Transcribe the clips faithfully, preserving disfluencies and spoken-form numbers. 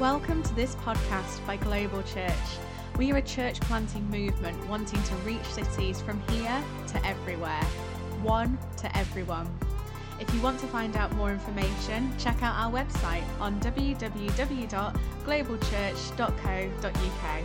Welcome to this podcast by Global Church. We are a church planting movement wanting to reach cities from here to everywhere, one to everyone. If you want to find out more information, check out our website on w w w dot global church dot co dot u k.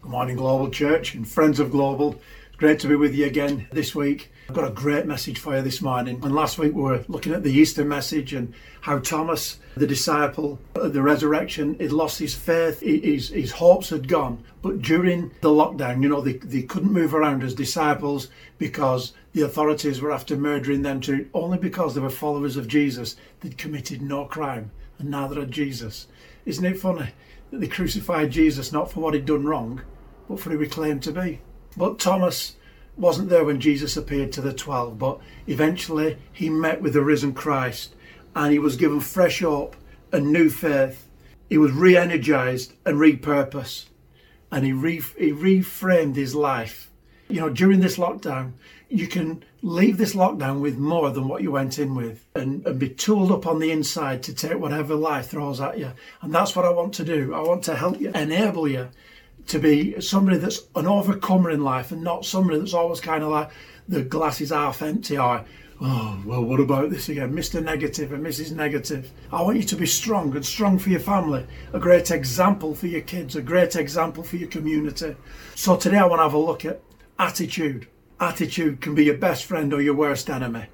Good morning, Global Church and friends of Global. It's great to be with you again this week. I've got a great message for you this morning. And last week we were looking at the Easter message and how Thomas, the disciple at the resurrection, had lost his faith, his, his hopes had gone. But during the lockdown, you know, they, they couldn't move around as disciples because the authorities were after murdering them too, only because they were followers of Jesus. They'd committed no crime, and neither had Jesus. Isn't it funny that they crucified Jesus not for what he'd done wrong, but for who he claimed to be? But Thomas wasn't there when Jesus appeared to the twelve, but eventually he met with the risen Christ and he was given fresh hope and new faith. He was re-energized and repurposed, and he, re- he reframed his life. You know, during this lockdown, you can leave this lockdown with more than what you went in with and, and be tooled up on the inside to take whatever life throws at you. And that's what I want to do. I want to help you, enable you to be somebody that's an overcomer in life and not somebody that's always kind of like the glass is half empty or, oh, well, what about this again? Mister Negative and Missus Negative. I want you to be strong and strong for your family, a great example for your kids, a great example for your community. So today I want to have a look at attitude. Attitude can be your best friend or your worst enemy,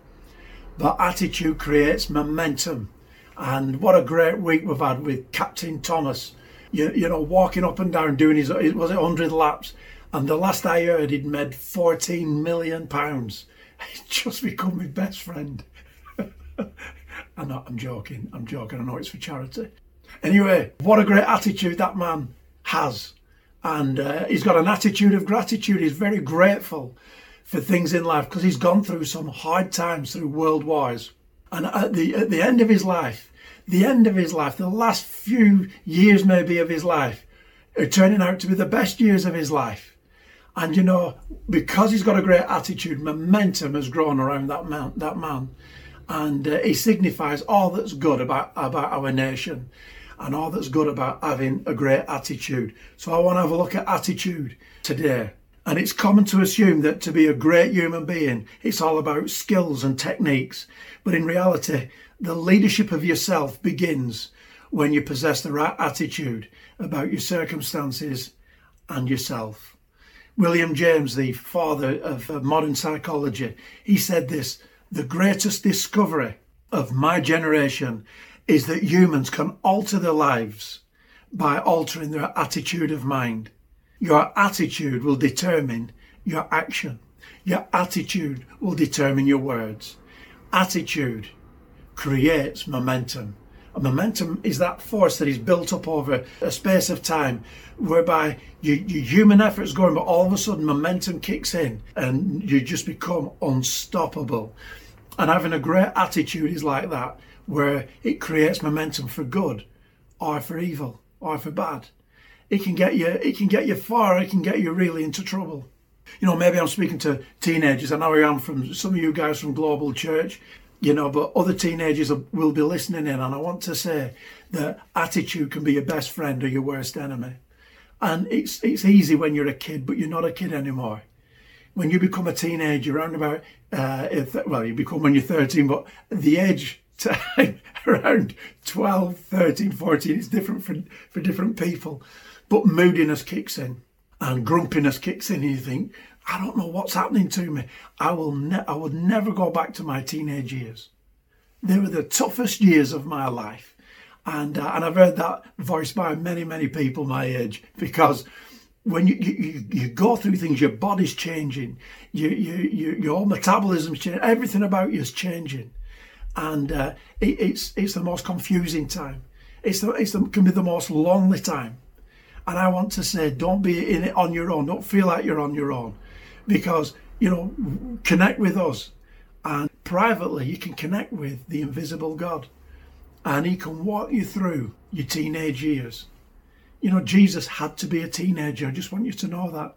but attitude creates momentum. And what a great week we've had with Captain Thomas. You, you know, walking up and down, doing his, was it one hundred laps? And the last I heard, he'd made fourteen million pounds. He's just become my best friend. I'm not, I'm joking, I'm joking. I know it's for charity. Anyway, what a great attitude that man has. And uh, he's got an attitude of gratitude. He's very grateful for things in life because he's gone through some hard times through world wars. And at the at the end of his life, The end of his life, the last few years maybe of his life, are turning out to be the best years of his life. And you know, because he's got a great attitude, momentum has grown around that man. That man. And uh, he signifies all that's good about, about our nation and all that's good about having a great attitude. So I want to have a look at attitude today. And it's common to assume that to be a great human being, it's all about skills and techniques. But in reality, the leadership of yourself begins when you possess the right attitude about your circumstances and yourself. William James, the father of modern psychology, he said this: the greatest discovery of my generation is that humans can alter their lives by altering their attitude of mind. Your attitude will determine your action. Your attitude will determine your words. Attitude creates momentum. And momentum is that force that is built up over a space of time whereby your, your human effort's going, but all of a sudden momentum kicks in and you just become unstoppable. And having a great attitude is like that, where it creates momentum for good or for evil or for bad. It can get you, it can get you far, it can get you really into trouble. You know, maybe I'm speaking to teenagers. I know I am from some of you guys from Global Church. You know, but other teenagers will be listening in, and I want to say that attitude can be your best friend or your worst enemy. And it's it's easy when you're a kid, but you're not a kid anymore. When you become a teenager, around about, uh, if, well, you become when you're thirteen, but the age time around twelve, thirteen, fourteen is different for, for different people. But moodiness kicks in and grumpiness kicks in, and you think, I don't know what's happening to me. I will. Ne- I would never go back to my teenage years. They were the toughest years of my life, and uh, and I've heard that voiced by many many people my age. Because when you you, you go through things, your body's changing, you you, you your metabolism's changing, everything about you is changing, and uh, it, it's it's the most confusing time. It's the, it's the, can be the most lonely time. And I want to say, don't be in it on your own. Don't feel like you're on your own. Because, you know, connect with us. And privately, you can connect with the invisible God. And he can walk you through your teenage years. You know, Jesus had to be a teenager. I just want you to know that.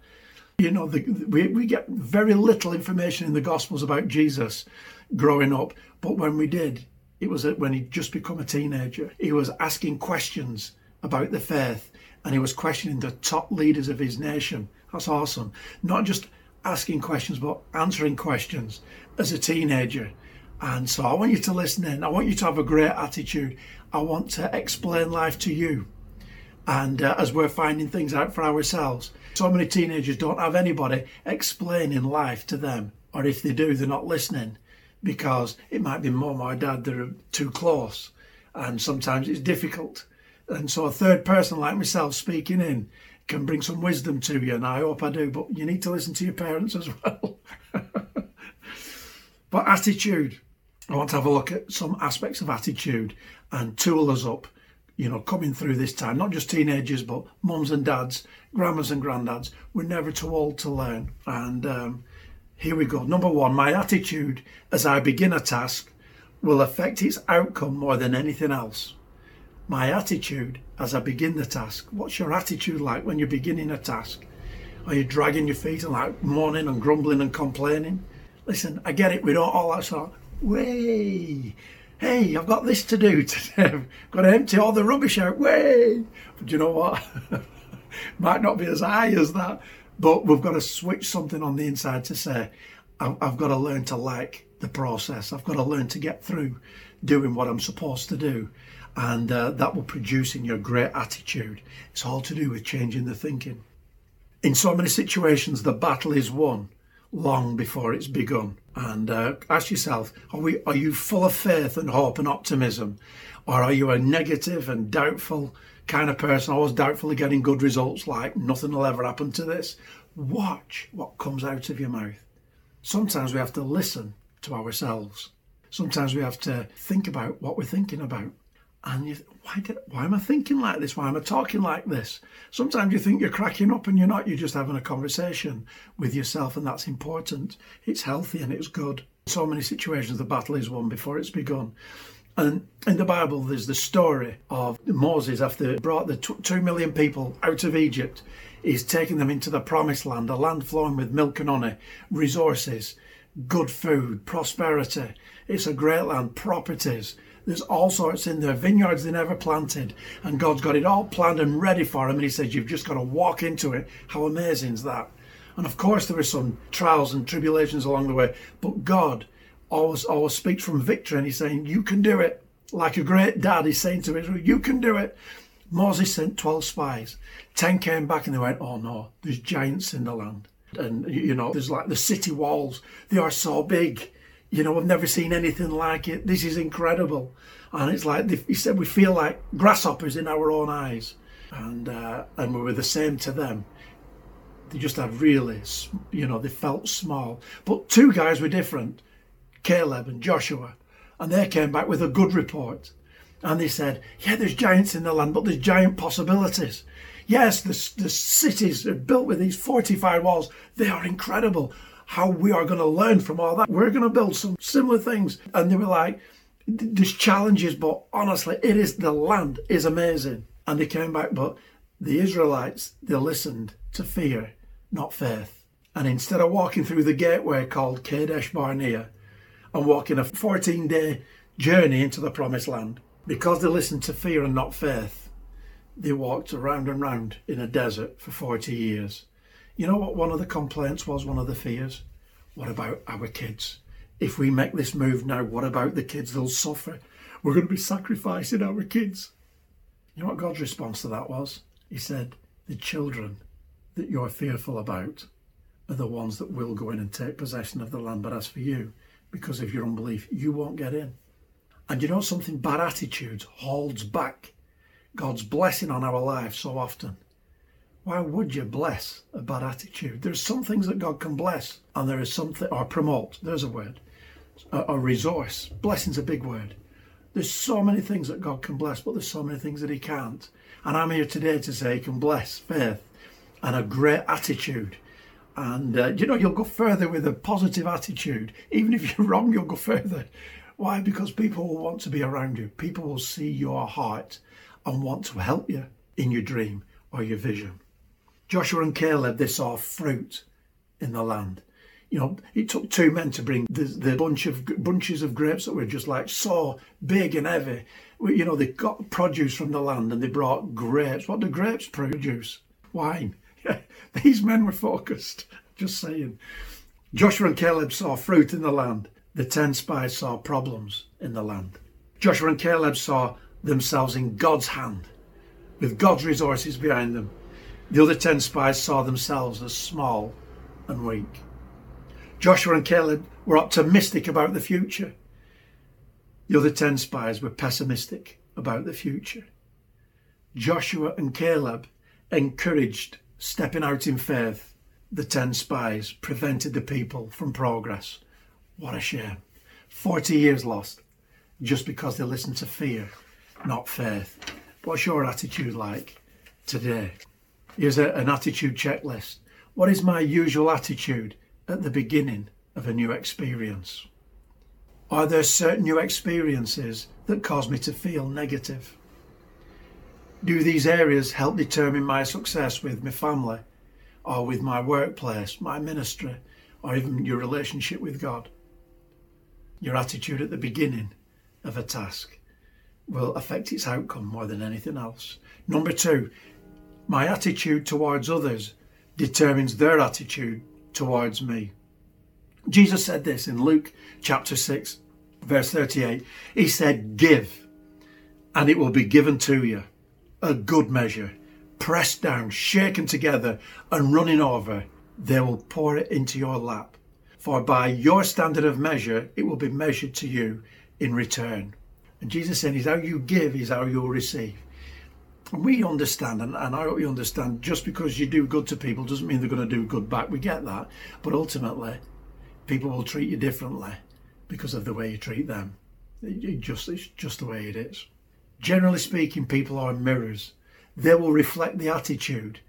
You know, the, we, we get very little information in the Gospels about Jesus growing up. But when we did, It was when he'd just become a teenager. He was asking questions about the faith, and he was questioning the top leaders of his nation. That's awesome. Not just asking questions, but answering questions as a teenager. And so I want you to listen in. I want you to have a great attitude. I want to explain life to you. And uh, as we're finding things out for ourselves, so many teenagers don't have anybody explaining life to them. Or if they do, they're not listening, because it might be mum or dad that are too close. And sometimes it's difficult. And so a third person like myself speaking in can bring some wisdom to you. And I hope I do. But you need to listen to your parents as well. But attitude. I want to have a look at some aspects of attitude and tool us up, you know, coming through this time. Not just teenagers, but mums and dads, grandmas and granddads. We're never too old to learn. And um, here we go. Number one, my attitude as I begin a task will affect its outcome more than anything else. My attitude as I begin the task. What's your attitude like when you're beginning a task? Are you dragging your feet and like moaning and grumbling and complaining? Listen, I get it. We don't all that sort of, way, hey, I've got this to do today. I've got to empty all the rubbish out, way. But you know what? Might not be as high as that, but we've got to switch something on the inside to say, I've got to learn to like the process. I've got to learn to get through doing what I'm supposed to do. And uh, that will produce in your great attitude. It's all to do with changing the thinking. In so many situations, the battle is won long before it's begun. And uh, ask yourself, are we? Are you full of faith and hope and optimism? Or are you a negative and doubtful kind of person, always doubtfully getting good results, like nothing will ever happen to this? Watch what comes out of your mouth. Sometimes we have to listen to ourselves. Sometimes we have to think about what we're thinking about. And you, why did, why am I thinking like this? Why am I talking like this? Sometimes you think you're cracking up and you're not. You're just having a conversation with yourself, and that's important. It's healthy and it's good. So many situations, the battle is won before it's begun. And in the Bible, there's the story of Moses after he brought the t- two million people out of Egypt. He's taking them into the promised land, a land flowing with milk and honey, resources, good food, prosperity. It's a great land, properties. There's all sorts in there, vineyards they never planted. And God's got it all planned and ready for him. And he says, you've just got to walk into it. How amazing is that? And of course, there are some trials and tribulations along the way. But God always, always speaks from victory. And he's saying, you can do it. Like a great dad, he's saying to Israel, you can do it. Moses sent twelve spies. ten came back and they went, oh no, there's giants in the land. And, you know, there's like the city walls. They are so big. You know, I've never seen anything like it. This is incredible. And it's like, he said, we feel like grasshoppers in our own eyes. And uh, and we were the same to them. They just had really, you know, they felt small. But two guys were different, Caleb and Joshua. And they came back with a good report. And they said, yeah, there's giants in the land, but there's giant possibilities. Yes, the, the cities are built with these fortified walls. They are incredible. How we are going to learn from all that. We're going to build some similar things. And they were like, there's challenges, but honestly, it is, the land is amazing. And they came back, but the Israelites, they listened to fear, not faith. And instead of walking through the gateway called Kadesh Barnea and walking a fourteen-day journey into the promised land, because they listened to fear and not faith, they walked around and round in a desert for forty years. You know what one of the complaints was, one of the fears? What about our kids? If we make this move now, what about the kids? They'll suffer. We're going to be sacrificing our kids. You know what God's response to that was? He said, the children that you're fearful about are the ones that will go in and take possession of the land. But as for you, because of your unbelief, you won't get in. And you know something? Bad attitudes holds back God's blessing on our life so often. Why would you bless a bad attitude? There's some things that God can bless, and there is something, or promote, there's a word, a, a resource. Blessing's a big word. There's so many things that God can bless, but there's so many things that he can't. And I'm here today to say he can bless faith and a great attitude. And, uh, you know, you'll go further with a positive attitude. Even if you're wrong, you'll go further. Why? Because people will want to be around you. People will see your heart and want to help you in your dream or your vision. Joshua and Caleb, they saw fruit in the land. You know, it took two men to bring the, the bunch of bunches of grapes that were just like so big and heavy. You know, they got produce from the land and they brought grapes. What do grapes produce? Wine. Yeah, these men were focused. Just saying. Joshua and Caleb saw fruit in the land. The ten spies saw problems in the land. Joshua and Caleb saw themselves in God's hand, with God's resources behind them. The other ten spies saw themselves as small and weak. Joshua and Caleb were optimistic about the future. The other ten spies were pessimistic about the future. Joshua and Caleb encouraged stepping out in faith. The ten spies prevented the people from progress. What a shame. forty years lost just because they listened to fear, not faith. What's your attitude like today? Here's a, an attitude checklist. What is my usual attitude at the beginning of a new experience? Are there certain new experiences that cause me to feel negative? Do these areas help determine my success with my family, or with my workplace, my ministry, or even your relationship with God? Your attitude at the beginning of a task will affect its outcome more than anything else. Number two, my attitude towards others determines their attitude towards me. Jesus said this in Luke chapter six, verse thirty-eight. He said, "Give, and it will be given to you, a good measure, pressed down, shaken together, and running over. They will pour it into your lap. For by your standard of measure, it will be measured to you in return." And Jesus said, "Is how you give is how you'll receive." And we understand, and, and I hope you understand, just because you do good to people doesn't mean they're going to do good back. We get that. But ultimately, people will treat you differently because of the way you treat them. It, it just, it's just the way it is. Generally speaking, people are mirrors. They will reflect the attitude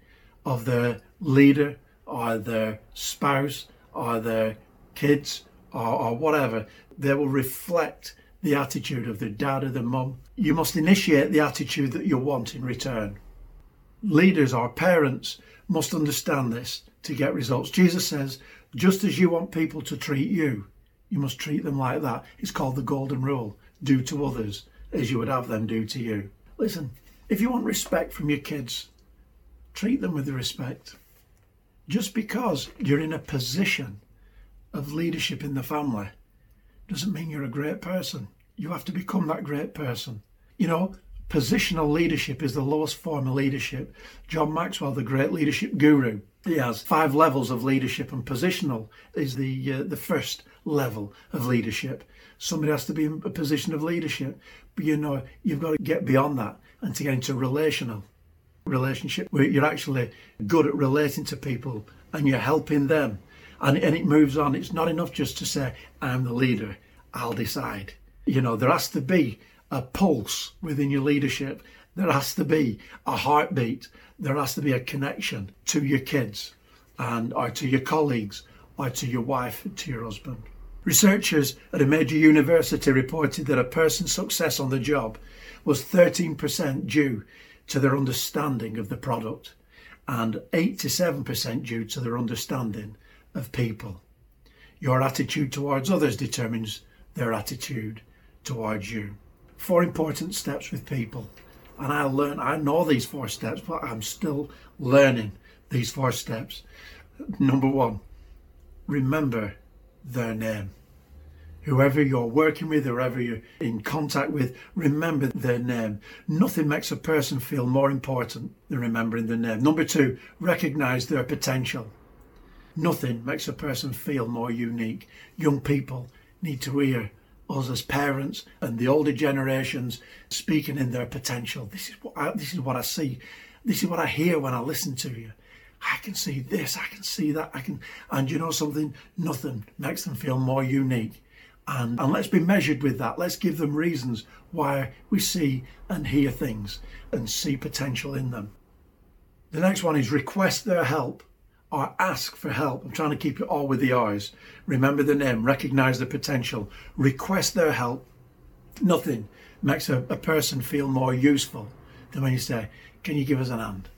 of their leader or their spouse or their kids or, or whatever. They will reflect the attitude of the dad or the mum. You must initiate the attitude that you want in return. Leaders or parents must understand this to get results. Jesus says, just as you want people to treat you, you must treat them like that. It's called the golden rule. Do to others as you would have them do to you. Listen, if you want respect from your kids, treat them with respect. Just because you're in a position of leadership in the family doesn't mean you're a great person. You have to become that great person. You know, positional leadership is the lowest form of leadership. John Maxwell, the great leadership guru, he has five levels of leadership, and positional is the uh, the first level of leadership. Somebody has to be in a position of leadership, but you know, you've got to get beyond that and to get into relational relationship where you're actually good at relating to people and you're helping them. And, and it moves on. It's not enough just to say, "I'm the leader, I'll decide." You know, there has to be a pulse within your leadership. There has to be a heartbeat. There has to be a connection to your kids and or to your colleagues or to your wife, to your husband. Researchers at a major university reported that a person's success on the job was thirteen percent due to their understanding of the product and eighty-seven percent due to their understanding of people. Your attitude towards others determines their attitude towards you. Four important steps with people. And I learn, I know these four steps, but I'm still learning these four steps. Number one, remember their name. Whoever you're working with, whoever you're in contact with, remember their name. Nothing makes a person feel more important than remembering their name. Number two, recognize their potential. Nothing makes a person feel more unique. Young people need to hear us as parents and the older generations speaking in their potential. This is what I, this is what I see. This is what I hear when I listen to you. I can see this. I can see that. I can, and you know something? Nothing makes them feel more unique. And, and let's be measured with that. Let's give them reasons why we see and hear things and see potential in them. The next one is request their help. Or ask for help. I'm trying to keep it all with the R's. Remember the name, recognise the potential, request their help. Nothing makes a, a person feel more useful than when you say, "Can you give us an hand?"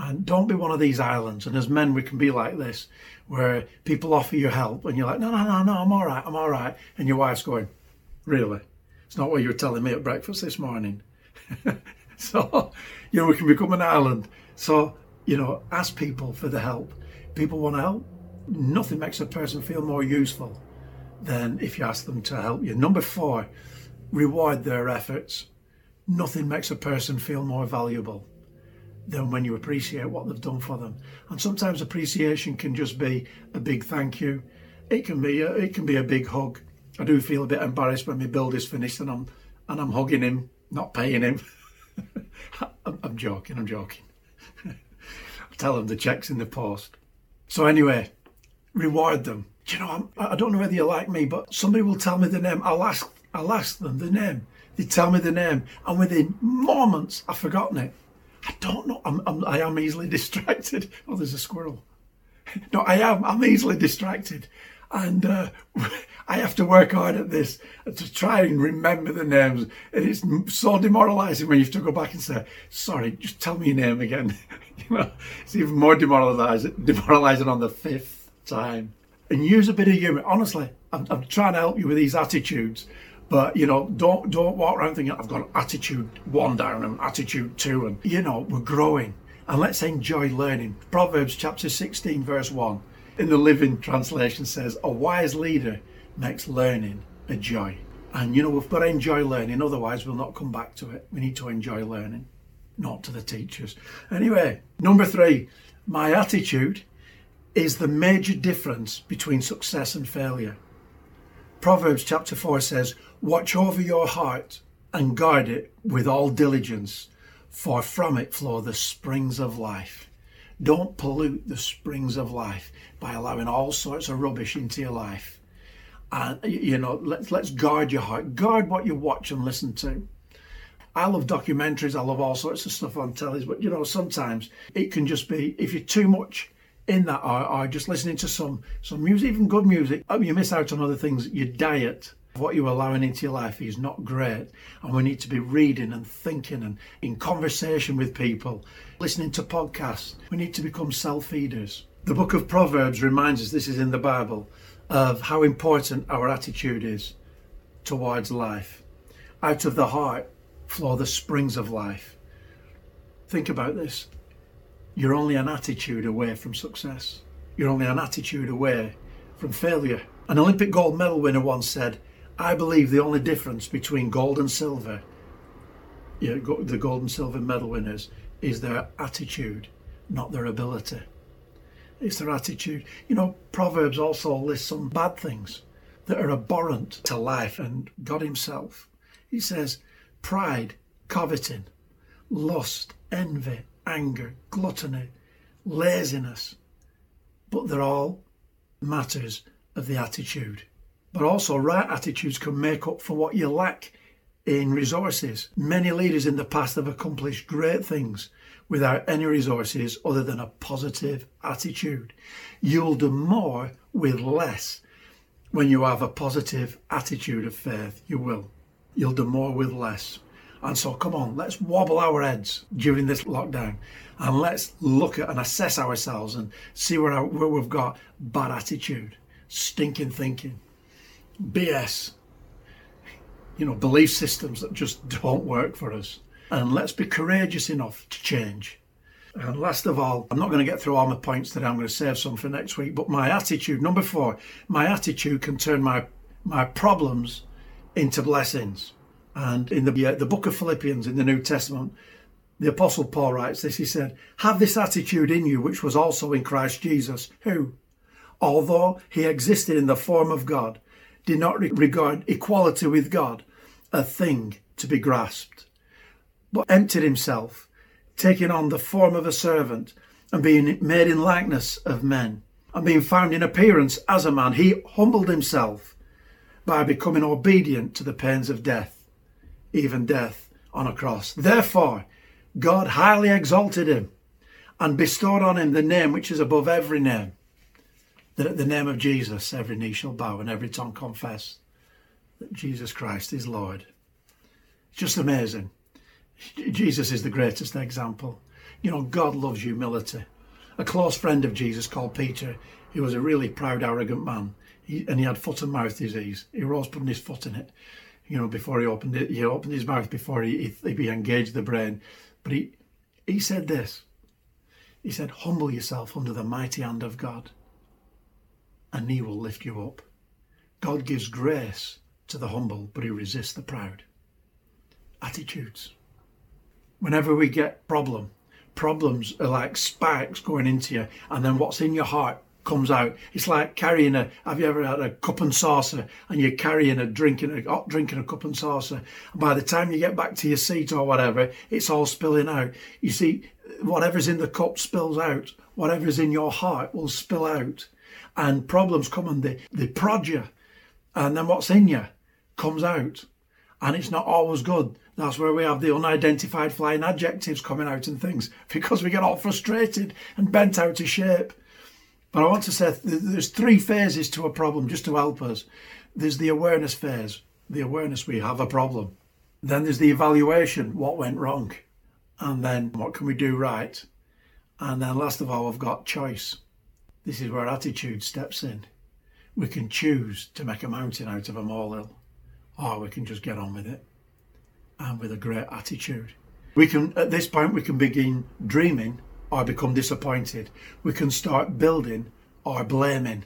And don't be one of these islands. And as men, we can be like this, where people offer you help and you're like, no, no, no, no, I'm all right, I'm all right. And your wife's going, really? It's not what you were telling me at breakfast this morning. So, you know, we can become an island. So, you know, ask people for the help. People want to help. Nothing makes a person feel more useful than if you ask them to help you. Number four, reward their efforts. Nothing makes a person feel more valuable than when you appreciate what they've done for them. And sometimes appreciation can just be a big thank you. It can be a, it can be a big hug. I do feel a bit embarrassed when my build is finished and I'm and I'm hugging him, not paying him. I'm joking, I'm joking. I tell him the check's in the post. So anyway, reward them. Do you know, I'm, I don't know whether you like me, but somebody will tell me the name. I'll ask, I'll ask them the name. They tell me the name and within moments I've forgotten it. I don't know. I'm, I'm, I am easily distracted. Oh, there's a squirrel. No, I am. I'm easily distracted. And uh, I have to work hard at this to try and remember the names. And it's so demoralising when you have to go back and say, sorry, just tell me your name again. You know, it's even more demoralising demoralising on the fifth time. And use a bit of humour. Honestly, I'm, I'm trying to help you with these attitudes. But, you know, don't don't walk around thinking, I've got attitude one down and attitude two. And, you know, we're growing. And let's enjoy learning. Proverbs chapter sixteen, verse one, in the Living Translation says, a wise leader makes learning a joy. And, you know, we've got to enjoy learning. Otherwise, we'll not come back to it. We need to enjoy learning, not to the teachers. Anyway, number three, my attitude is the major difference between success and failure. Proverbs chapter four says, watch over your heart and guard it with all diligence, for from it flow the springs of life. Don't pollute the springs of life by allowing all sorts of rubbish into your life. And, you know, let's, let's guard your heart. Guard what you watch and listen to. I love documentaries. I love all sorts of stuff on tellies. But, you know, sometimes it can just be, if you're too much in that or, or just listening to some some music, even good music, you miss out on other things. Your diet, what you're allowing into your life, is not great, and we need to be reading and thinking and in conversation with people, listening to podcasts. We need to become self-feeders. The book of Proverbs reminds us, this is in the Bible, of how important our attitude is towards life. Out of the heart flow the springs of life. Think about this. You're only an attitude away from success. You're only an attitude away from failure. An Olympic gold medal winner once said, I believe the only difference between gold and silver, yeah, go, the gold and silver medal winners, is their attitude, not their ability. It's their attitude. You know, Proverbs also lists some bad things that are abhorrent to life and God himself. He says, pride, coveting, lust, envy, anger, gluttony, laziness, but they're all matters of the attitude. But also right attitudes can make up for what you lack in resources. Many leaders in the past have accomplished great things without any resources other than a positive attitude. You'll do more with less when you have a positive attitude of faith. You will. You'll do more with less. And so, come on, let's wobble our heads during this lockdown and let's look at and assess ourselves and see where, our, where we've got bad attitude, stinking thinking, B S, you know, belief systems that just don't work for us. And let's be courageous enough to change. And last of all, I'm not going to get through all my points today. I'm going to save some for next week. But my attitude, number four, my attitude can turn my, my problems into blessings. And in the, uh, the book of Philippians in the New Testament, the Apostle Paul writes this. He said, have this attitude in you, which was also in Christ Jesus, who, although he existed in the form of God, did not re- regard equality with God a thing to be grasped, but emptied himself, taking on the form of a servant and being made in likeness of men. And being found in appearance as a man, he humbled himself by becoming obedient to the pains of death, even death on a cross. Therefore, God highly exalted him and bestowed on him the name which is above every name, that at the name of Jesus every knee shall bow and every tongue confess that Jesus Christ is Lord. It's just amazing. Jesus is the greatest example. You know, God loves humility. A close friend of Jesus called Peter, he was a really proud, arrogant man, he, and he had foot and mouth disease. He was always putting his foot in it, you know, before he opened it. He opened his mouth before he, he, he engaged the brain. But he, he said this. He said, humble yourself under the mighty hand of God, and he will lift you up. God gives grace to the humble, but he resists the proud. Attitudes. Whenever we get problem, problems are like spikes going into you, and then what's in your heart comes out. It's like carrying a, have you ever had a cup and saucer, and you're carrying a drink, in a hot drink in a cup and saucer, and by the time you get back to your seat or whatever, it's all spilling out. You see, whatever's in the cup spills out. Whatever's in your heart will spill out. And problems come and they, they prod you, and then what's in you comes out. And it's not always good. That's where we have the unidentified flying adjectives coming out and things, because we get all frustrated and bent out of shape. But I want to say th- there's three phases to a problem, just to help us. There's the awareness phase, the awareness we have a problem. Then there's the evaluation, what went wrong, and then what can we do right. And then last of all, we've got choice. This is where attitude steps in. We can choose to make a mountain out of a molehill, or we can just get on with it, and with a great attitude. We can, at this point, we can begin dreaming or become disappointed. We can start building or blaming.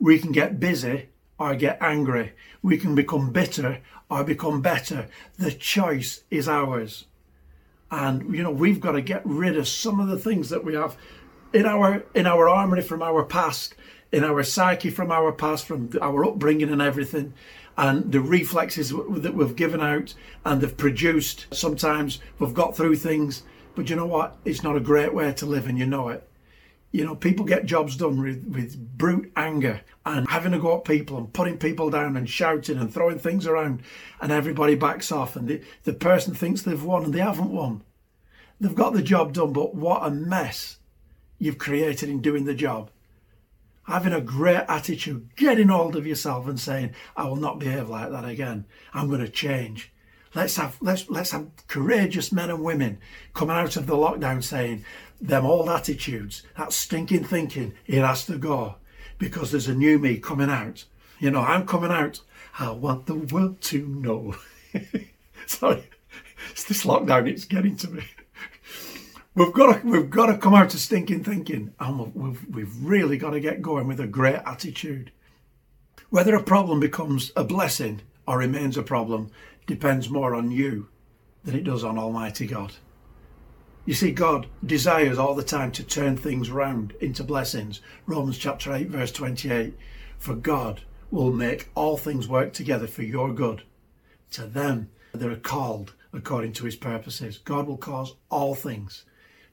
We can get busy or get angry. We can become bitter or become better. The choice is ours. And, you know, we've got to get rid of some of the things that we have in our in our armory from our past, in our psyche from our past, from our upbringing and everything, and the reflexes that we've given out and they've produced. Sometimes we've got through things, but you know what? It's not a great way to live, and you know it. You know, people get jobs done with, with brute anger and having to go at people and putting people down and shouting and throwing things around, and everybody backs off, and the, the person thinks they've won, and they haven't won. They've got the job done, but what a mess you've created in doing the job. Having a great attitude, getting hold of yourself and saying, I will not behave like that again. I'm going to change. Let's have let's let's have courageous men and women coming out of the lockdown saying, them old attitudes, that stinking thinking, it has to go, because there's a new me coming out. You know, I'm coming out. I want the world to know. Sorry, it's this lockdown, it's getting to me. We've got to, we've got to come out of stinking thinking, and we've, we've really got to get going with a great attitude. Whether a problem becomes a blessing or remains a problem depends more on you than it does on Almighty God. You see, God desires all the time to turn things round into blessings. Romans chapter eight, verse twenty-eight, for God will make all things work together for your good, to them that are called according to his purposes. God will cause all things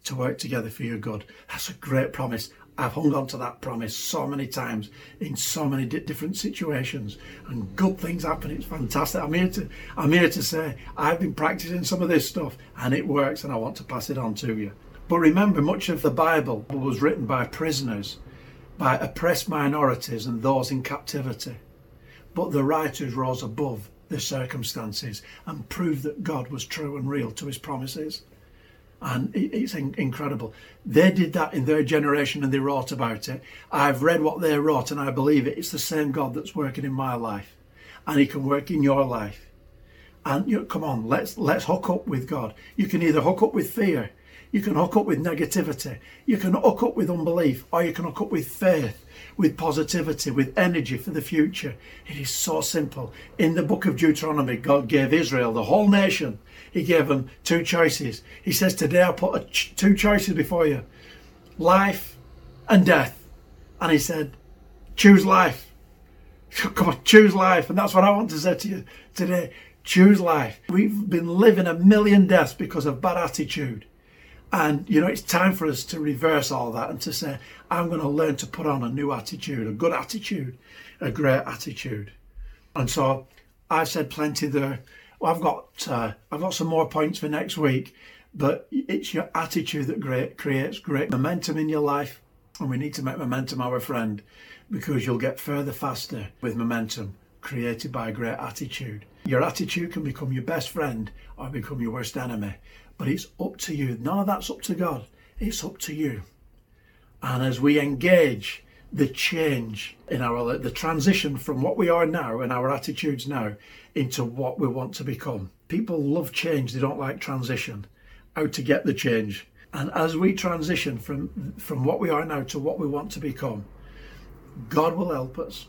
to work together for your good. That's a great promise. I've hung on to that promise so many times in so many di- different situations, and good things happen. It's fantastic. I'm here to I'm here to say I've been practicing some of this stuff, and it works, and I want to pass it on to you. But remember, much of the Bible was written by prisoners, by oppressed minorities and those in captivity. But the writers rose above the circumstances and proved that God was true and real to his promises. And it's incredible. They did that in their generation, and they wrote about it. I've read what they wrote, and I believe it. It's the same God that's working in my life, and he can work in your life. And you know, come on, let's let's hook up with God. You can either hook up with fear, you can hook up with negativity, you can hook up with unbelief, or you can hook up with faith, with positivity, with energy for the future. It is so simple. In the book of Deuteronomy, God gave Israel, the whole nation, he gave them two choices. He says, today I put a ch- two choices before you, life and death. And he said, choose life. Come on, choose life. And that's what I want to say to you today. Choose life. We've been living a million deaths because of bad attitude. And, you know, it's time for us to reverse all that and to say, I'm going to learn to put on a new attitude, a good attitude, a great attitude. And so I've said plenty there. Well, I've got uh, I've got some more points for next week, but it's your attitude that great, creates great momentum in your life. And we need to make momentum our friend, because you'll get further faster with momentum created by a great attitude. Your attitude can become your best friend or become your worst enemy, but it's up to you. None of that's up to God. It's up to you. And as we engage the change in our, the transition from what we are now and our attitudes now into what we want to become. People love change, they don't like transition. How to get the change. And as we transition from, from what we are now to what we want to become, God will help us.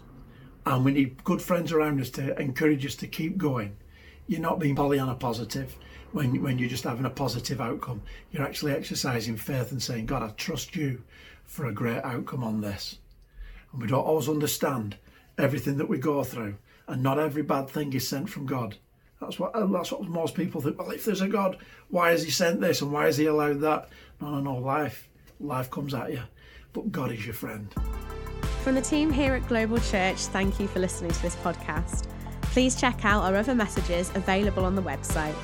And we need good friends around us to encourage us to keep going. You're not being Pollyanna positive when, when you're just having a positive outcome. You're actually exercising faith and saying, God, I trust you for a great outcome on this. And we don't always understand everything that we go through. And not every bad thing is sent from God. That's what, that's what most people think. Well, if there's a God, why has he sent this and why has he allowed that? No, no, no, life, life comes at you. But God is your friend. From the team here at Global Church, thank you for listening to this podcast. Please check out our other messages available on the website.